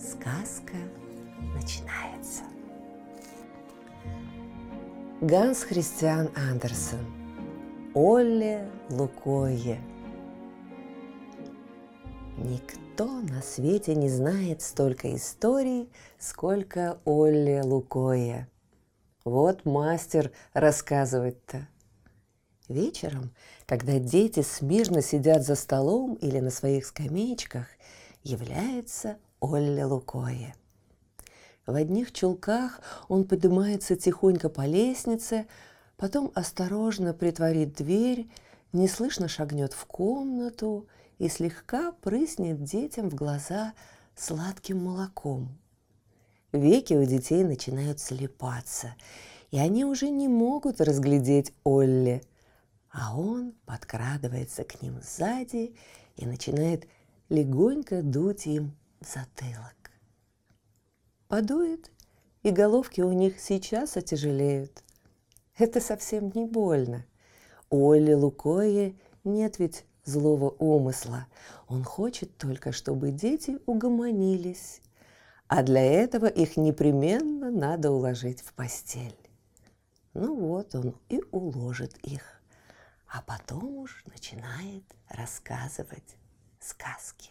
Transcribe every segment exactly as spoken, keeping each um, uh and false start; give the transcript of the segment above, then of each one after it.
Сказка начинается. Ганс Христиан Андерсен. Оле Лукойе. Никто на свете не знает столько историй, сколько Оле Лукойе. Вот мастер рассказывать-то. Вечером, когда дети смирно сидят за столом или на своих скамеечках, является Оле Лукойе. В одних чулках он поднимается тихонько по лестнице, потом осторожно притворит дверь, неслышно шагнет в комнату и слегка прыснет детям в глаза сладким молоком. Веки у детей начинают слипаться, и они уже не могут разглядеть Оле, а он подкрадывается к ним сзади и начинает легонько дуть им в затылок. Подует, и головки у них сейчас отяжелеют. Это совсем не больно. У Оле Лукойе нет ведь злого умысла. Он хочет только, чтобы дети угомонились, а для этого их непременно надо уложить в постель. Ну вот он и уложит их, а потом уж начинает рассказывать сказки.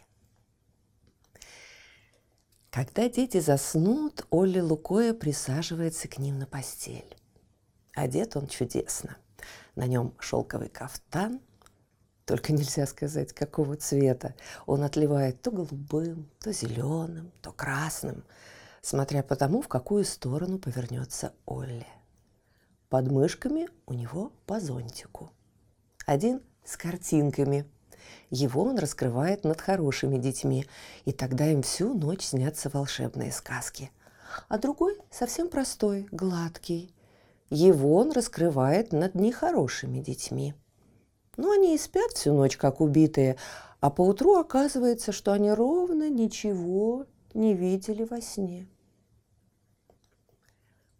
Когда дети заснут, Оле Лукойе присаживается к ним на постель. Одет он чудесно. На нем шелковый кафтан, только нельзя сказать, какого цвета. Он отливает то голубым, то зеленым, то красным, смотря по тому, в какую сторону повернется Оле. Под мышками у него по зонтику. Один с картинками. Его он раскрывает над хорошими детьми, и тогда им всю ночь снятся волшебные сказки. А другой совсем простой, гладкий. Его он раскрывает над нехорошими детьми. Но они и спят всю ночь, как убитые, а поутру оказывается, что они ровно ничего не видели во сне.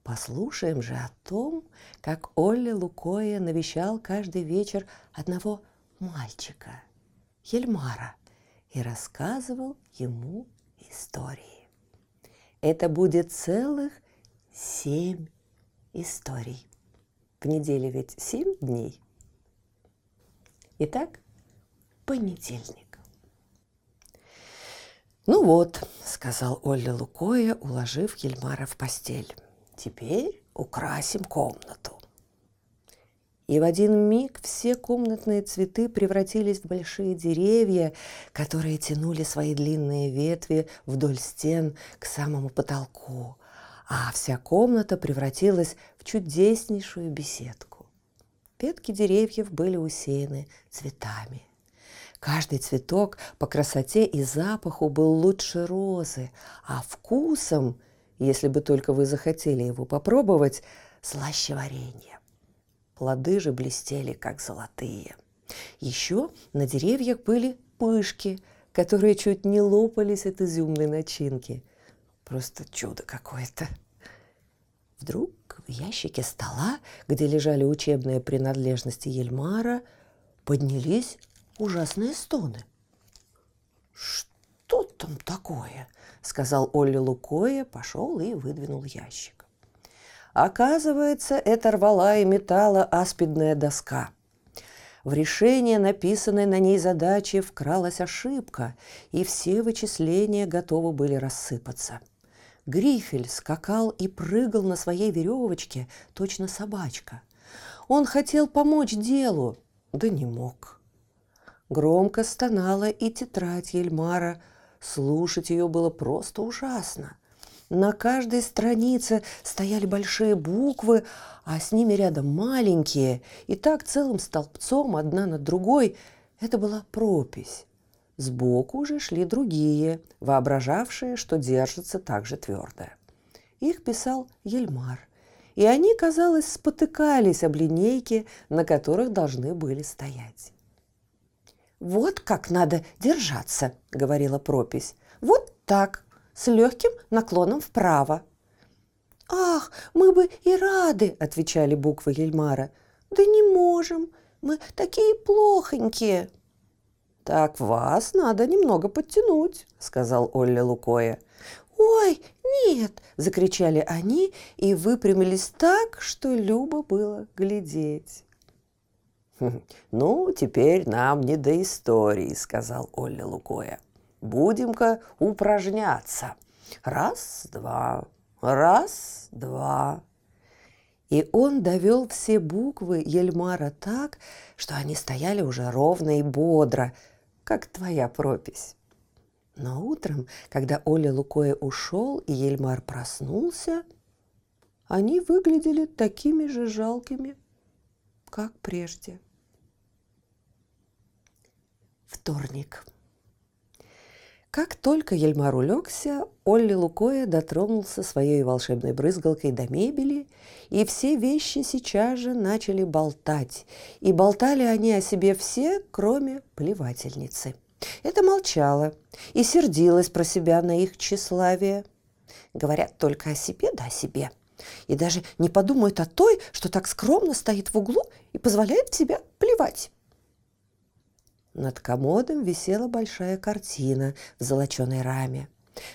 Послушаем же о том, как Оле Лукойе навещал каждый вечер одного мальчика, Ельмара, и рассказывал ему истории. Это будет целых семь историй. В неделе ведь семь дней. Итак, понедельник. «Ну вот», — сказал Оле Лукойе, уложив Ельмара в постель, — «теперь украсим комнату». И в один миг все комнатные цветы превратились в большие деревья, которые тянули свои длинные ветви вдоль стен к самому потолку, а вся комната превратилась в чудеснейшую беседку. Ветки деревьев были усеяны цветами. Каждый цветок по красоте и запаху был лучше розы, а вкусом, если бы только вы захотели его попробовать, слаще варенья. Плоды же блестели, как золотые. Еще на деревьях были пышки, которые чуть не лопались от изюмной начинки. Просто чудо какое-то. Вдруг в ящике стола, где лежали учебные принадлежности Ельмара, поднялись ужасные стоны. «Что там такое?» — сказал Оле Лукойе, пошел и выдвинул ящик. Оказывается, это рвала и металла аспидная доска. В решение написанной на ней задачи вкралась ошибка, и все вычисления готовы были рассыпаться. Грифель скакал и прыгал на своей веревочке, точно собачка. Он хотел помочь делу, да не мог. Громко стонала и тетрадь Ельмара. Слушать ее было просто ужасно. На каждой странице стояли большие буквы, а с ними рядом маленькие, и так целым столбцом одна над другой. Это была пропись. Сбоку же шли другие, воображавшие, что держатся так же твердо. Их писал Ельмар, и они, казалось, спотыкались об линейки, на которых должны были стоять. «Вот как надо держаться», — говорила пропись. «Вот так, с легким наклоном вправо». «Ах, мы бы и рады», — отвечали буквы Ельмара. «Да не можем, мы такие плохонькие». «Так вас надо немного подтянуть», — сказал Оле Лукойе. «Ой, нет!» – закричали они и выпрямились так, что любо было глядеть. «Ну, теперь нам не до истории», – сказал Оле Лукойе. «Будем-ка упражняться. Раз-два, раз-два». И он довел все буквы Ельмара так, что они стояли уже ровно и бодро, как твоя пропись. Но утром, когда Оле Лукойе ушел и Ельмар проснулся, они выглядели такими же жалкими, как прежде. Вторник. Как только Ельмар улегся, Оле Лукойе дотронулся своей волшебной брызгалкой до мебели, и все вещи сейчас же начали болтать, и болтали они о себе все, кроме плевательницы. Это молчала и сердилась про себя на их тщеславие. Говорят только о себе да о себе. И даже не подумают о той, что так скромно стоит в углу и позволяет в себя плевать. Над комодом висела большая картина в золоченой раме.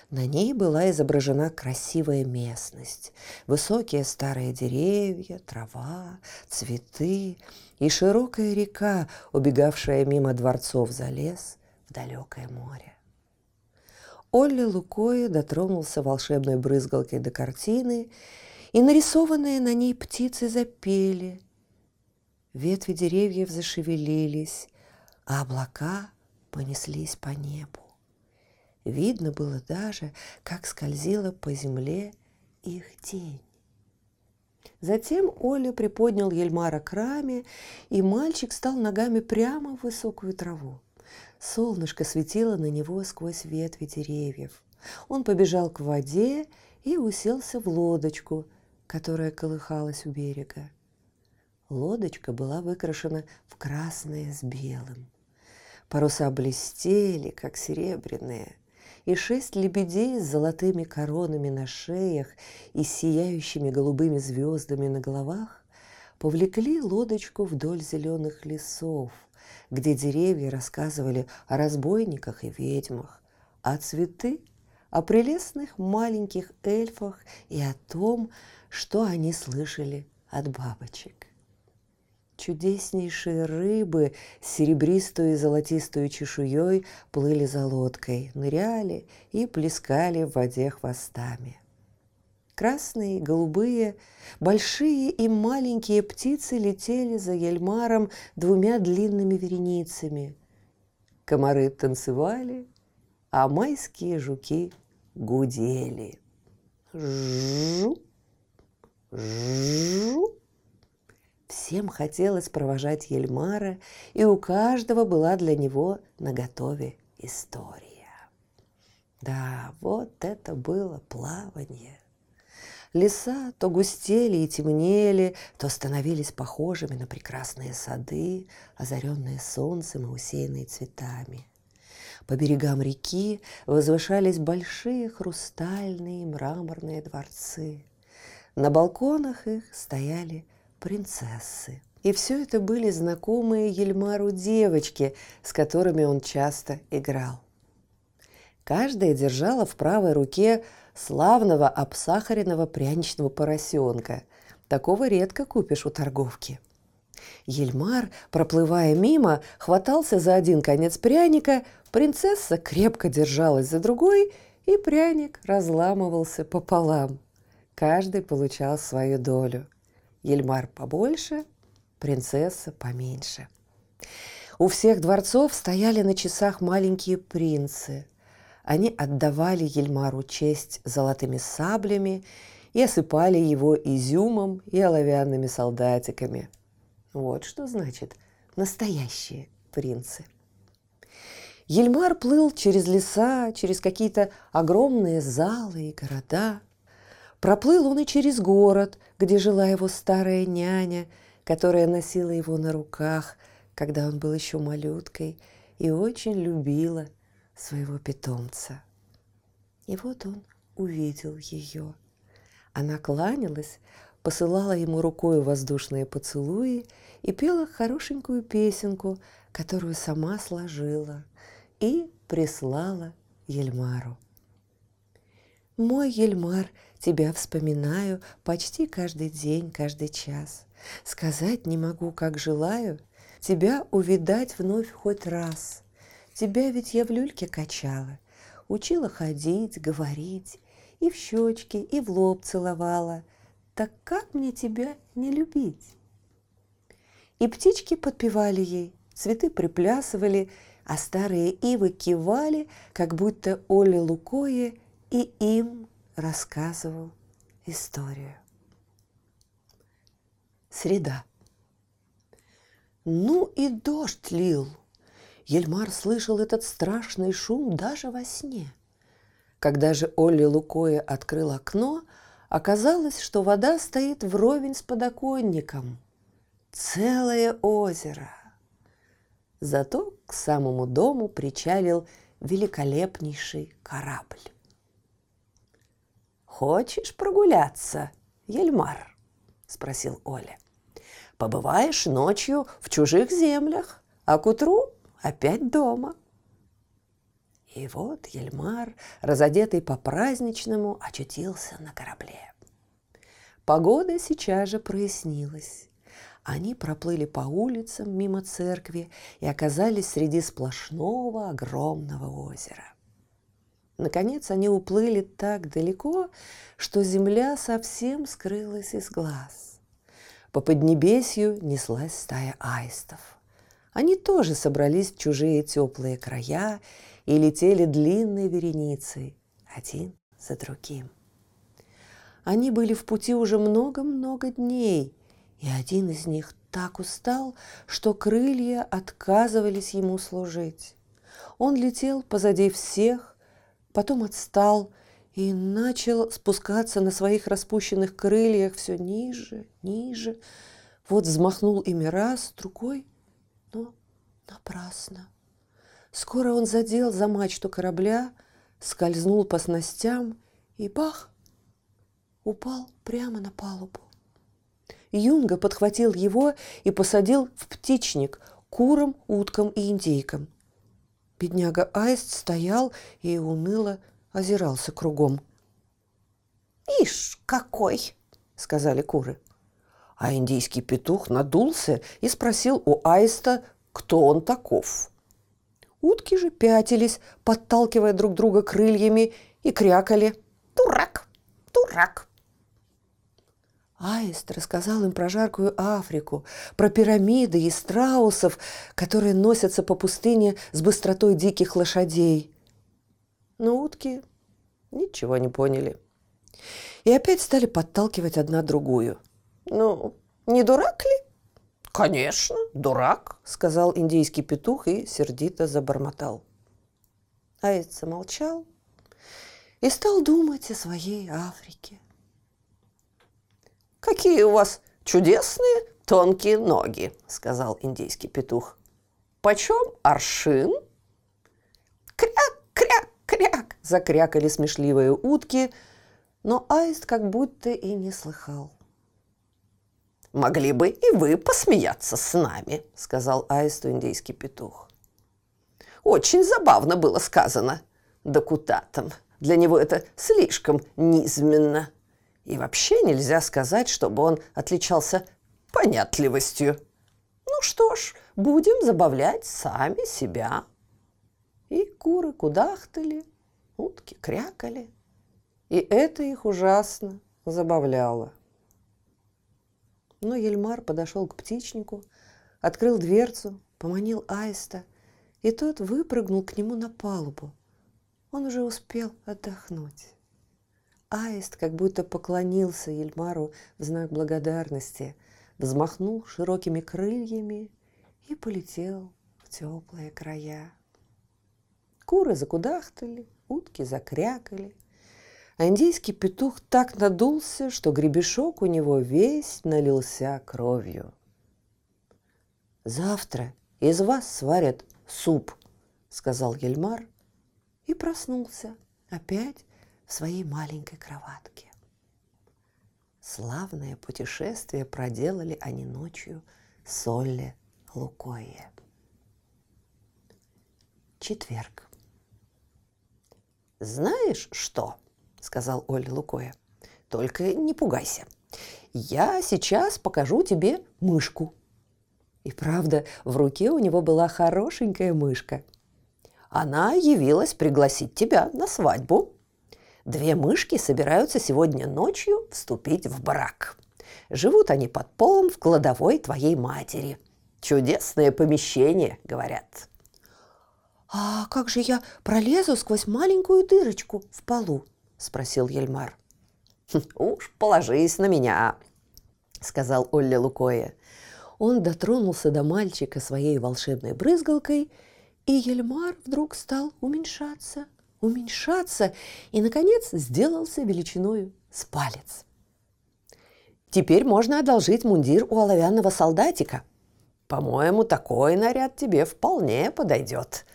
На ней была изображена красивая местность. Высокие старые деревья, трава, цветы и широкая река, убегавшая мимо дворцов за лес, далекое море. Оле Лукойе дотронулся волшебной брызгалкой до картины, и нарисованные на ней птицы запели. Ветви деревьев зашевелились, а облака понеслись по небу. Видно было даже, как скользила по земле их тень. Затем Оле приподнял Ельмара к раме, и мальчик стал ногами прямо в высокую траву. Солнышко светило на него сквозь ветви деревьев. Он побежал к воде и уселся в лодочку, которая колыхалась у берега. Лодочка была выкрашена в красное с белым. Паруса блестели, как серебряные, и шесть лебедей с золотыми коронами на шеях и сияющими голубыми звездами на головах повлекли лодочку вдоль зеленых лесов, где деревья рассказывали о разбойниках и ведьмах, а цветы – о прелестных маленьких эльфах и о том, что они слышали от бабочек. Чудеснейшие рыбы с серебристой и золотистой чешуей плыли за лодкой, ныряли и плескали в воде хвостами. Красные, голубые, большие и маленькие птицы летели за Ельмаром двумя длинными вереницами. Комары танцевали, а майские жуки гудели. Жу, жу. Всем хотелось провожать Ельмара, и у каждого была для него наготове история. Да, вот это было плавание. Леса то густели и темнели, то становились похожими на прекрасные сады, озаренные солнцем и усеянные цветами. По берегам реки возвышались большие хрустальные и мраморные дворцы. На балконах их стояли принцессы. И все это были знакомые Ельмару девочки, с которыми он часто играл. Каждая держала в правой руке славного обсахаренного пряничного поросенка. Такого редко купишь у торговки. Ельмар, проплывая мимо, хватался за один конец пряника, принцесса крепко держалась за другой, и пряник разламывался пополам. Каждый получал свою долю. Ельмар побольше, принцесса поменьше. У всех дворцов стояли на часах маленькие принцы. Они отдавали Ельмару честь золотыми саблями и осыпали его изюмом и оловянными солдатиками. Вот что значит настоящие принцы. Ельмар плыл через леса, через какие-то огромные залы и города. Проплыл он и через город, где жила его старая няня, которая носила его на руках, когда он был еще малюткой, и очень любила своего питомца. И вот он увидел ее. Она кланялась, посылала ему рукой воздушные поцелуи и пела хорошенькую песенку, которую сама сложила и прислала Ельмару. «Мой Ельмар, тебя вспоминаю почти каждый день, каждый час. Сказать не могу, как желаю, тебя увидать вновь хоть раз. Тебя ведь я в люльке качала, учила ходить, говорить, и в щечки, и в лоб целовала. Так как мне тебя не любить?» И птички подпевали ей, цветы приплясывали, а старые ивы кивали, как будто Оле Лукойе и им рассказывал историю. Среда. Ну и дождь лил. Ельмар слышал этот страшный шум даже во сне. Когда же Оле Лукойе открыл окно, оказалось, что вода стоит вровень с подоконником. Целое озеро. Зато к самому дому причалил великолепнейший корабль. «Хочешь прогуляться, Ельмар?» – спросил Оля. «Побываешь ночью в чужих землях, а к утру опять дома». И вот Ельмар, разодетый по-праздничному, очутился на корабле. Погода сейчас же прояснилась. Они проплыли по улицам мимо церкви и оказались среди сплошного огромного озера. Наконец они уплыли так далеко, что земля совсем скрылась из глаз. По поднебесью неслась стая аистов. Они тоже собрались в чужие теплые края и летели длинной вереницей, один за другим. Они были в пути уже много-много дней, и один из них так устал, что крылья отказывались ему служить. Он летел позади всех, потом отстал и начал спускаться на своих распущенных крыльях все ниже, ниже. Вот взмахнул ими раз, другой, но напрасно. Скоро он задел за мачту корабля, скользнул по снастям и, бах, упал прямо на палубу. Юнга подхватил его и посадил в птичник курам, уткам и индейкам. Бедняга аист стоял и уныло озирался кругом. «Ишь, какой!» – сказали куры. А индийский петух надулся и спросил у аиста, кто он таков. Утки же пятились, подталкивая друг друга крыльями, и крякали: «Дурак! Дурак!» Аист рассказал им про жаркую Африку, про пирамиды и страусов, которые носятся по пустыне с быстротой диких лошадей. Но утки ничего не поняли. И опять стали подталкивать одна другую. «Ну, не дурак ли?» «Конечно, дурак», – сказал индийский петух и сердито забормотал. Аист замолчал и стал думать о своей Африке. «Какие у вас чудесные тонкие ноги», – сказал индийский петух. «Почем аршин?» «Кряк, кряк, кряк», – закрякали смешливые утки, но аист как будто и не слыхал. «Могли бы и вы посмеяться с нами», – сказал аисту индийский петух. «Очень забавно было сказано докутатом. Для него это слишком низменно. И вообще нельзя сказать, чтобы он отличался понятливостью. Ну что ж, будем забавлять сами себя». И куры кудахтали, утки крякали. И это их ужасно забавляло. Но Ельмар подошел к птичнику, открыл дверцу, поманил аиста, и тот выпрыгнул к нему на палубу. Он уже успел отдохнуть. Аист как будто поклонился Ельмару в знак благодарности, взмахнул широкими крыльями и полетел в теплые края. Куры закудахтали, утки закрякали. А индийский петух так надулся, что гребешок у него весь налился кровью. «Завтра из вас сварят суп», — сказал Ельмар и проснулся опять в своей маленькой кроватке. Славное путешествие проделали они ночью с Оле Лукойе. Четверг. «Знаешь что?» – сказал Оле Лукойе. «Только не пугайся. Я сейчас покажу тебе мышку». И правда, в руке у него была хорошенькая мышка. «Она явилась пригласить тебя на свадьбу. Две мышки собираются сегодня ночью вступить в брак. Живут они под полом в кладовой твоей матери. Чудесное помещение, говорят». «А как же я пролезу сквозь маленькую дырочку в полу?» – спросил Ельмар. «Уж положись на меня», – сказал Оле Лукойе. Он дотронулся до мальчика своей волшебной брызгалкой, и Ельмар вдруг стал уменьшаться, уменьшаться и, наконец, сделался величиною с палец. «Теперь можно одолжить мундир у оловянного солдатика. По-моему, такой наряд тебе вполне подойдет.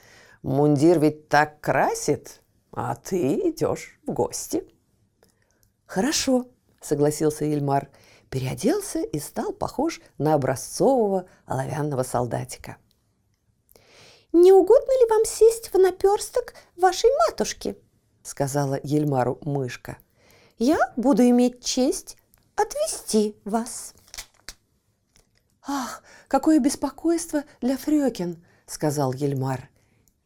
Мундир ведь так красит, а ты идешь в гости». «Хорошо», — согласился Ельмар, переоделся и стал похож на образцового оловянного солдатика. «Не угодно ли вам сесть в наперсток вашей матушки?» — сказала Ельмару мышка. «Я буду иметь честь отвезти вас». «Ах, какое беспокойство для Фрёкин!» — сказал Ельмар.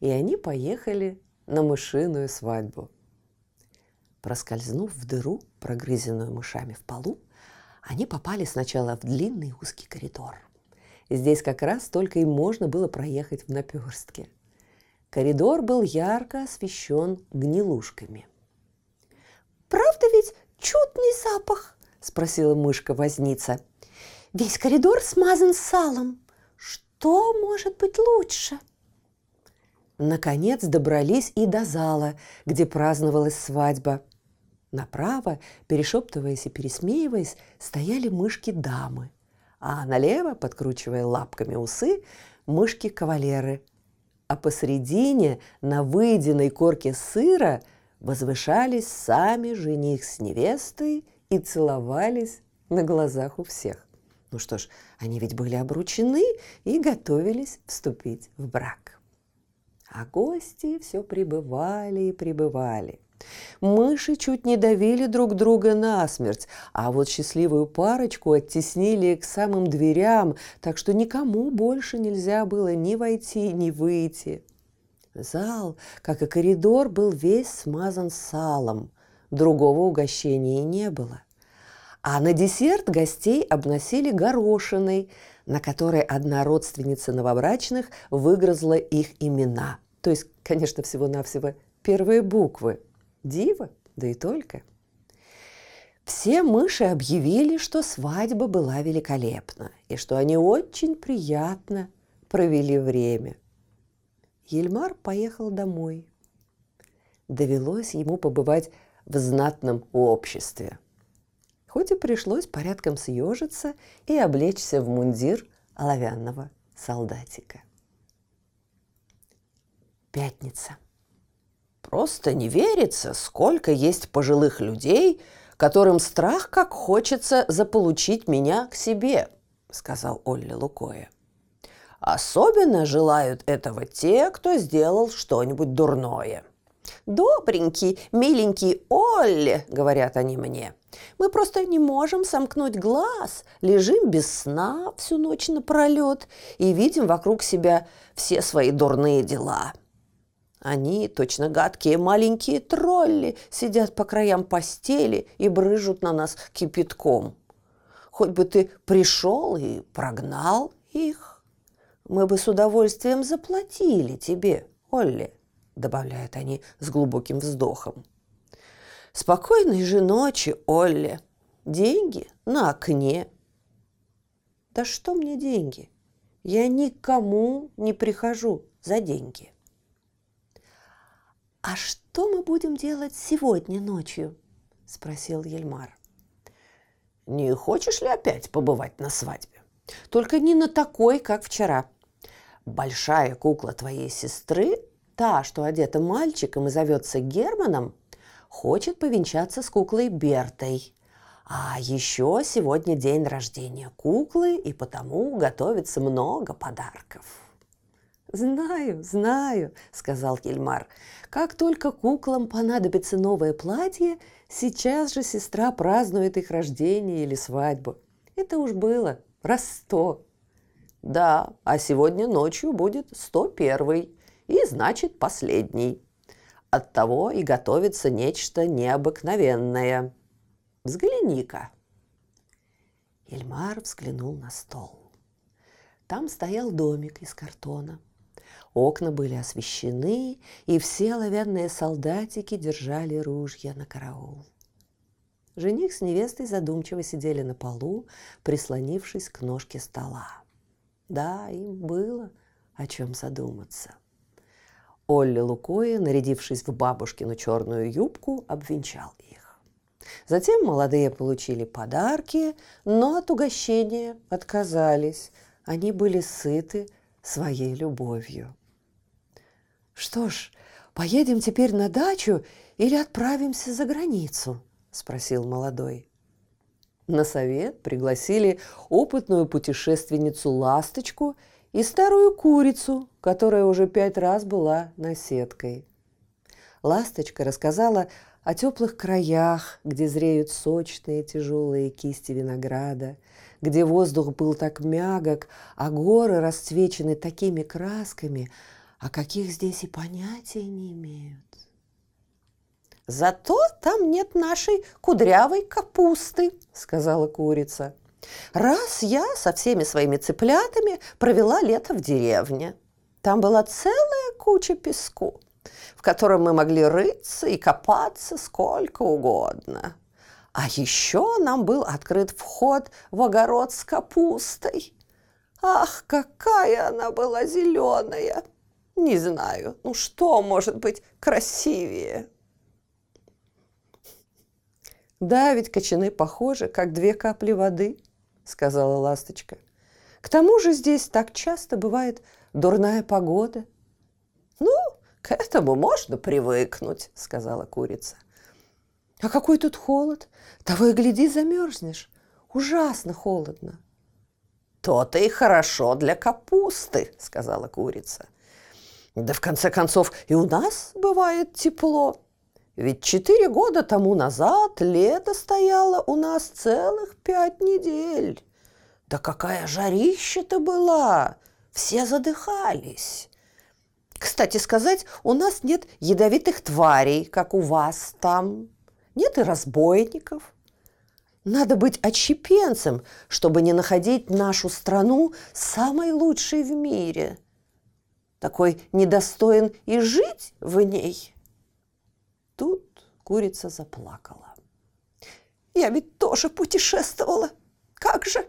И они поехали на мышиную свадьбу. Проскользнув в дыру, прогрызенную мышами в полу, они попали сначала в длинный узкий коридор. Здесь как раз только и можно было проехать в наперстке. Коридор был ярко освещен гнилушками. «Правда ведь чудный запах?» – спросила мышка-возница. «Весь коридор смазан салом. Что может быть лучше?» Наконец добрались и до зала, где праздновалась свадьба. Направо, перешептываясь и пересмеиваясь, стояли мышки-дамы, а налево, подкручивая лапками усы, мышки-кавалеры. А посредине, на выеденной корке сыра, возвышались сами жених с невестой и целовались на глазах у всех. Ну что ж, они ведь были обручены и готовились вступить в брак. А гости все прибывали и прибывали. Мыши чуть не давили друг друга насмерть, а вот счастливую парочку оттеснили к самым дверям, так что никому больше нельзя было ни войти, ни выйти. Зал, как и коридор, был весь смазан салом. Другого угощения не было. А на десерт гостей обносили горошиной, на которой одна родственница новобрачных выгрызла их имена. То есть, конечно, всего-навсего первые буквы. Диво, да и только. Все мыши объявили, что свадьба была великолепна, и что они очень приятно провели время. Ельмар поехал домой. Довелось ему побывать в знатном обществе, хоть и пришлось порядком съежиться и облечься в мундир оловянного солдатика. Пятница. «Просто не верится, сколько есть пожилых людей, которым страх как хочется заполучить меня к себе», — сказал Оле Лукойе. «Особенно желают этого те, кто сделал что-нибудь дурное. Добренький, миленький Оле, — говорят они мне, — мы просто не можем сомкнуть глаз, лежим без сна всю ночь напролет и видим вокруг себя все свои дурные дела. Они, точно гадкие маленькие тролли, сидят по краям постели и брызжут на нас кипятком. Хоть бы ты пришел и прогнал их. Мы бы с удовольствием заплатили тебе, Оле, — добавляют они с глубоким вздохом. — Спокойной же ночи, Оле. Деньги на окне». «Да что мне деньги? Я никому не прихожу за деньги». «А что мы будем делать сегодня ночью?» – спросил Ельмар. «Не хочешь ли опять побывать на свадьбе? Только не на такой, как вчера. Большая кукла твоей сестры, та, что одета мальчиком и зовется Германом, хочет повенчаться с куклой Бертой. А еще сегодня день рождения куклы, и потому готовится много подарков». «Знаю, знаю», – сказал Ельмар. «Как только куклам понадобится новое платье, сейчас же сестра празднует их рождение или свадьбу. Это уж было раз сто». «Да, а сегодня ночью будет сто первый, и значит последний. Оттого и готовится нечто необыкновенное. Взгляни-ка». Ельмар взглянул на стол. Там стоял домик из картона. Окна были освещены, и все оловянные солдатики держали ружья на караул. Жених с невестой задумчиво сидели на полу, прислонившись к ножке стола. Да, им было о чем задуматься. Оле Лукойе, нарядившись в бабушкину черную юбку, обвенчал их. Затем молодые получили подарки, но от угощения отказались. Они были сыты своей любовью. «Что ж, поедем теперь на дачу или отправимся за границу?» – спросил молодой. На совет пригласили опытную путешественницу Ласточку и старую курицу, которая уже пять раз была наседкой. Ласточка рассказала о теплых краях, где зреют сочные тяжелые кисти винограда, где воздух был так мягок, а горы расцвечены такими красками, о каких здесь и понятия не имеют. «Зато там нет нашей кудрявой капусты», – сказала курица. «Раз я со всеми своими цыплятами провела лето в деревне. Там была целая куча песку, в котором мы могли рыться и копаться сколько угодно. А еще нам был открыт вход в огород с капустой. Ах, какая она была зеленая! Не знаю, ну что может быть красивее?» «Да, ведь кочаны похожи, как две капли воды», – сказала Ласточка. «К тому же здесь так часто бывает дурная погода». «Ну, к этому можно привыкнуть», – сказала курица. «А какой тут холод? Того и гляди, замерзнешь. Ужасно холодно». «То-то и хорошо для капусты», – сказала курица. «Да в конце концов и у нас бывает тепло. Ведь четыре года тому назад лето стояло у нас целых пять недель. Да какая жарища-то была! Все задыхались. Кстати сказать, у нас нет ядовитых тварей, как у вас там. Нет и разбойников. Надо быть отщепенцем, чтобы не находить нашу страну самой лучшей в мире. Такой недостоин и жить в ней». Тут курица заплакала. «Я ведь тоже путешествовала. Как же?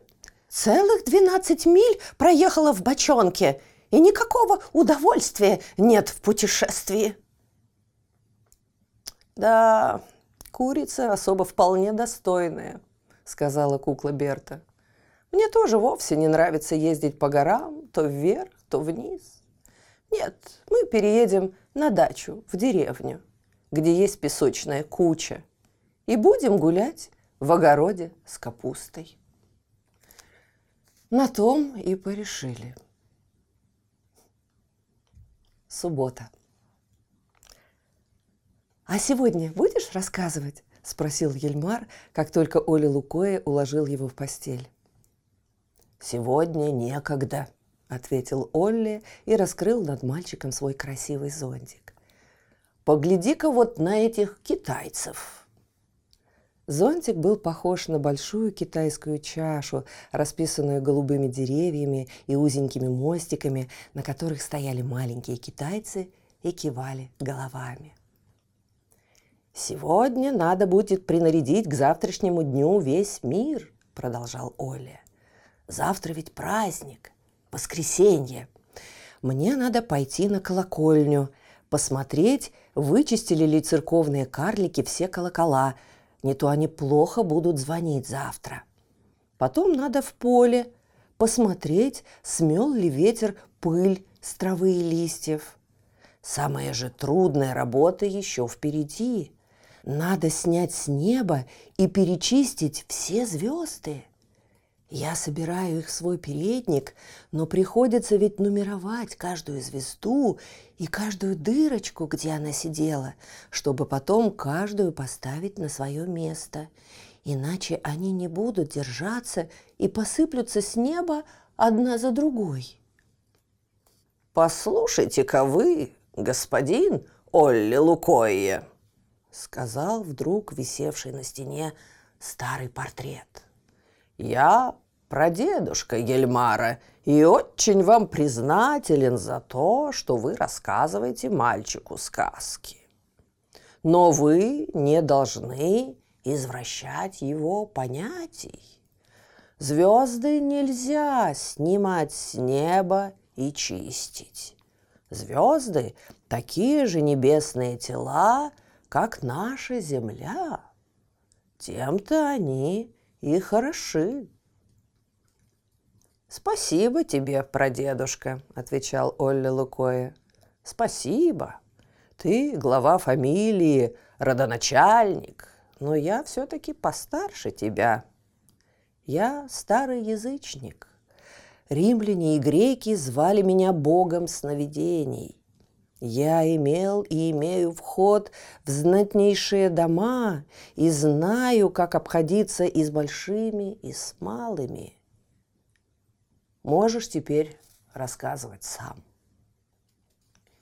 Целых двенадцать миль проехала в бочонке, и никакого удовольствия нет в путешествии». «Да, курица особо вполне достойная», – сказала кукла Берта. «Мне тоже вовсе не нравится ездить по горам, то вверх, то вниз. Нет, мы переедем на дачу в деревню, где есть песочная куча, и будем гулять в огороде с капустой». На том и порешили. Суббота. «А сегодня будешь рассказывать?» – спросил Ельмар, как только Оле Лукойе уложил его в постель. «Сегодня некогда», – ответил Оле и раскрыл над мальчиком свой красивый зонтик. «Погляди-ка вот на этих китайцев». Зонтик был похож на большую китайскую чашу, расписанную голубыми деревьями и узенькими мостиками, на которых стояли маленькие китайцы и кивали головами. «Сегодня надо будет принарядить к завтрашнему дню весь мир», – продолжал Оле. «Завтра ведь праздник, воскресенье. Мне надо пойти на колокольню, посмотреть, вычистили ли церковные карлики все колокола, не то они плохо будут звонить завтра. Потом надо в поле посмотреть, смел ли ветер пыль с травы и листьев. Самая же трудная работа еще впереди. Надо снять с неба и перечистить все звезды. Я собираю их в свой передник, но приходится ведь нумеровать каждую звезду и каждую дырочку, где она сидела, чтобы потом каждую поставить на свое место. Иначе они не будут держаться и посыплются с неба одна за другой. «Послушайте-ка вы, господин Оле Лукойе», — сказал вдруг висевший на стене старый портрет. «Я прадедушка Ельмара и очень вам признателен за то, что вы рассказываете мальчику сказки. Но вы не должны извращать его понятий. Звезды нельзя снимать с неба и чистить. Звезды – такие же небесные тела, как наша Земля. Тем-то они и хороши». «Спасибо тебе, прадедушка», – отвечал Оле Лукойе. «Спасибо. Ты глава фамилии, родоначальник, но я все-таки постарше тебя. Я старый язычник. Римляне и греки звали меня богом сновидений. Я имел и имею вход в знатнейшие дома и знаю, как обходиться и с большими, и с малыми. Можешь теперь рассказывать сам».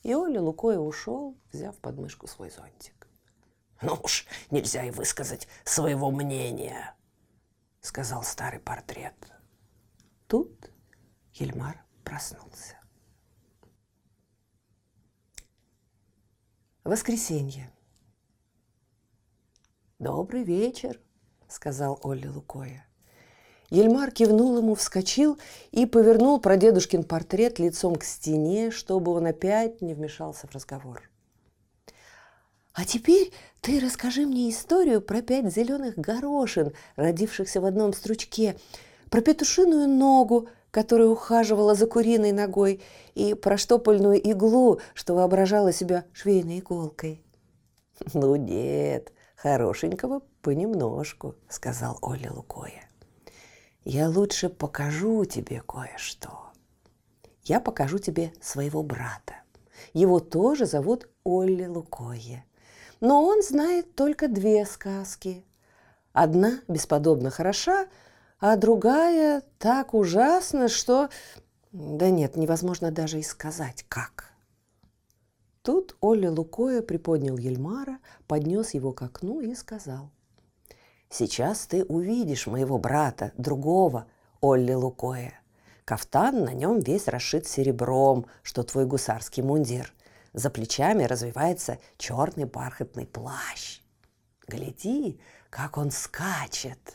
И Оле Лукойе ушел, взяв под мышку свой зонтик. «Ну уж нельзя и высказать своего мнения», — сказал старый портрет. Тут Ельмар проснулся. Воскресенье. «Добрый вечер», — сказал Оле Лукойе. Ельмар кивнул ему, вскочил и повернул прадедушкин портрет лицом к стене, чтобы он опять не вмешался в разговор. «А теперь ты расскажи мне историю про пять зеленых горошин, родившихся в одном стручке, про петушиную ногу, которая ухаживала за куриной ногой, и про штопольную иглу, что воображала себя швейной иголкой». «Ну нет, хорошенького понемножку», — сказал Оле Лукойе. «Я лучше покажу тебе кое-что. Я покажу тебе своего брата. Его тоже зовут Оле Лукойе. Но он знает только две сказки. Одна бесподобно хороша, а другая так ужасна, что... Да нет, невозможно даже и сказать, как». Тут Оле Лукойе приподнял Ельмара, поднес его к окну и сказал: «Сейчас ты увидишь моего брата, другого Оле Лукойе. Кафтан на нем весь расшит серебром, что твой гусарский мундир. За плечами развивается черный бархатный плащ. Гляди, как он скачет!»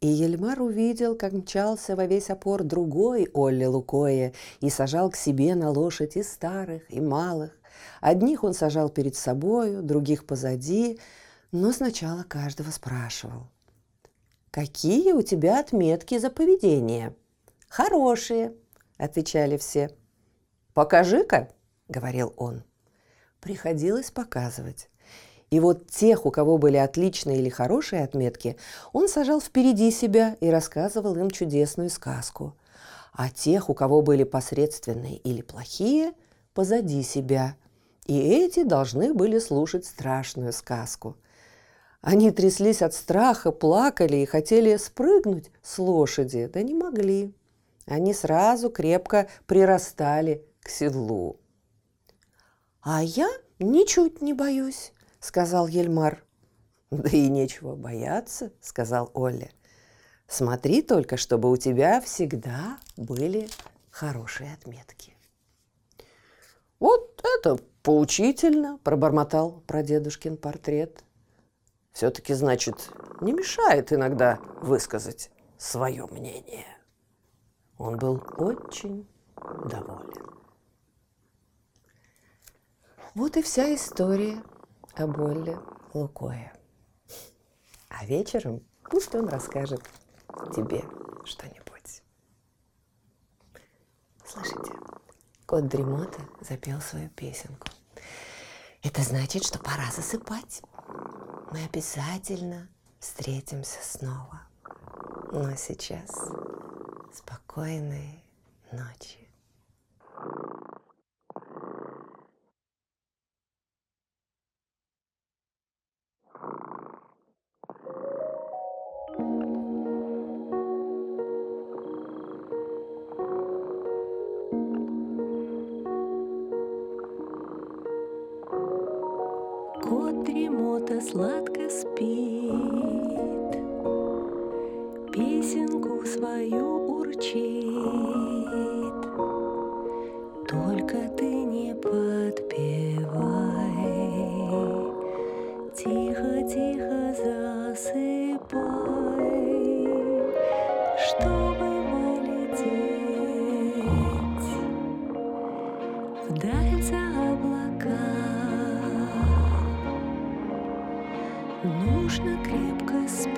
И Ельмар увидел, как мчался во весь опор другой Оле Лукойе и сажал к себе на лошадь и старых, и малых. Одних он сажал перед собою, других позади, но сначала каждого спрашивал: «Какие у тебя отметки за поведение?» «Хорошие», – отвечали все. «Покажи-ка», – говорил он. Приходилось показывать. И вот тех, у кого были отличные или хорошие отметки, он сажал впереди себя и рассказывал им чудесную сказку. А тех, у кого были посредственные или плохие, позади себя. И эти должны были слушать страшную сказку. Они тряслись от страха, плакали и хотели спрыгнуть с лошади, да не могли. Они сразу крепко прирастали к седлу. «А я ничуть не боюсь», — сказал Ельмар. «Да и нечего бояться», — сказал Оле. «Смотри только, чтобы у тебя всегда были хорошие отметки». «Вот это поучительно», — пробормотал прадедушкин портрет. «Все-таки, значит, не мешает иногда высказать свое мнение». Он был очень доволен. Вот и вся история об Оле Лукойе. А вечером пусть он расскажет тебе что-нибудь. Слышите, кот Дремота запел свою песенку. Это значит, что пора засыпать. Мы обязательно встретимся снова. Но сейчас спокойной ночи. Кот Дремота сладко спит, песенку свою урчит. Только ты не подпевай, тихо-тихо засыпай, чтобы полететь вдаль за облака. Нужно крепко спать.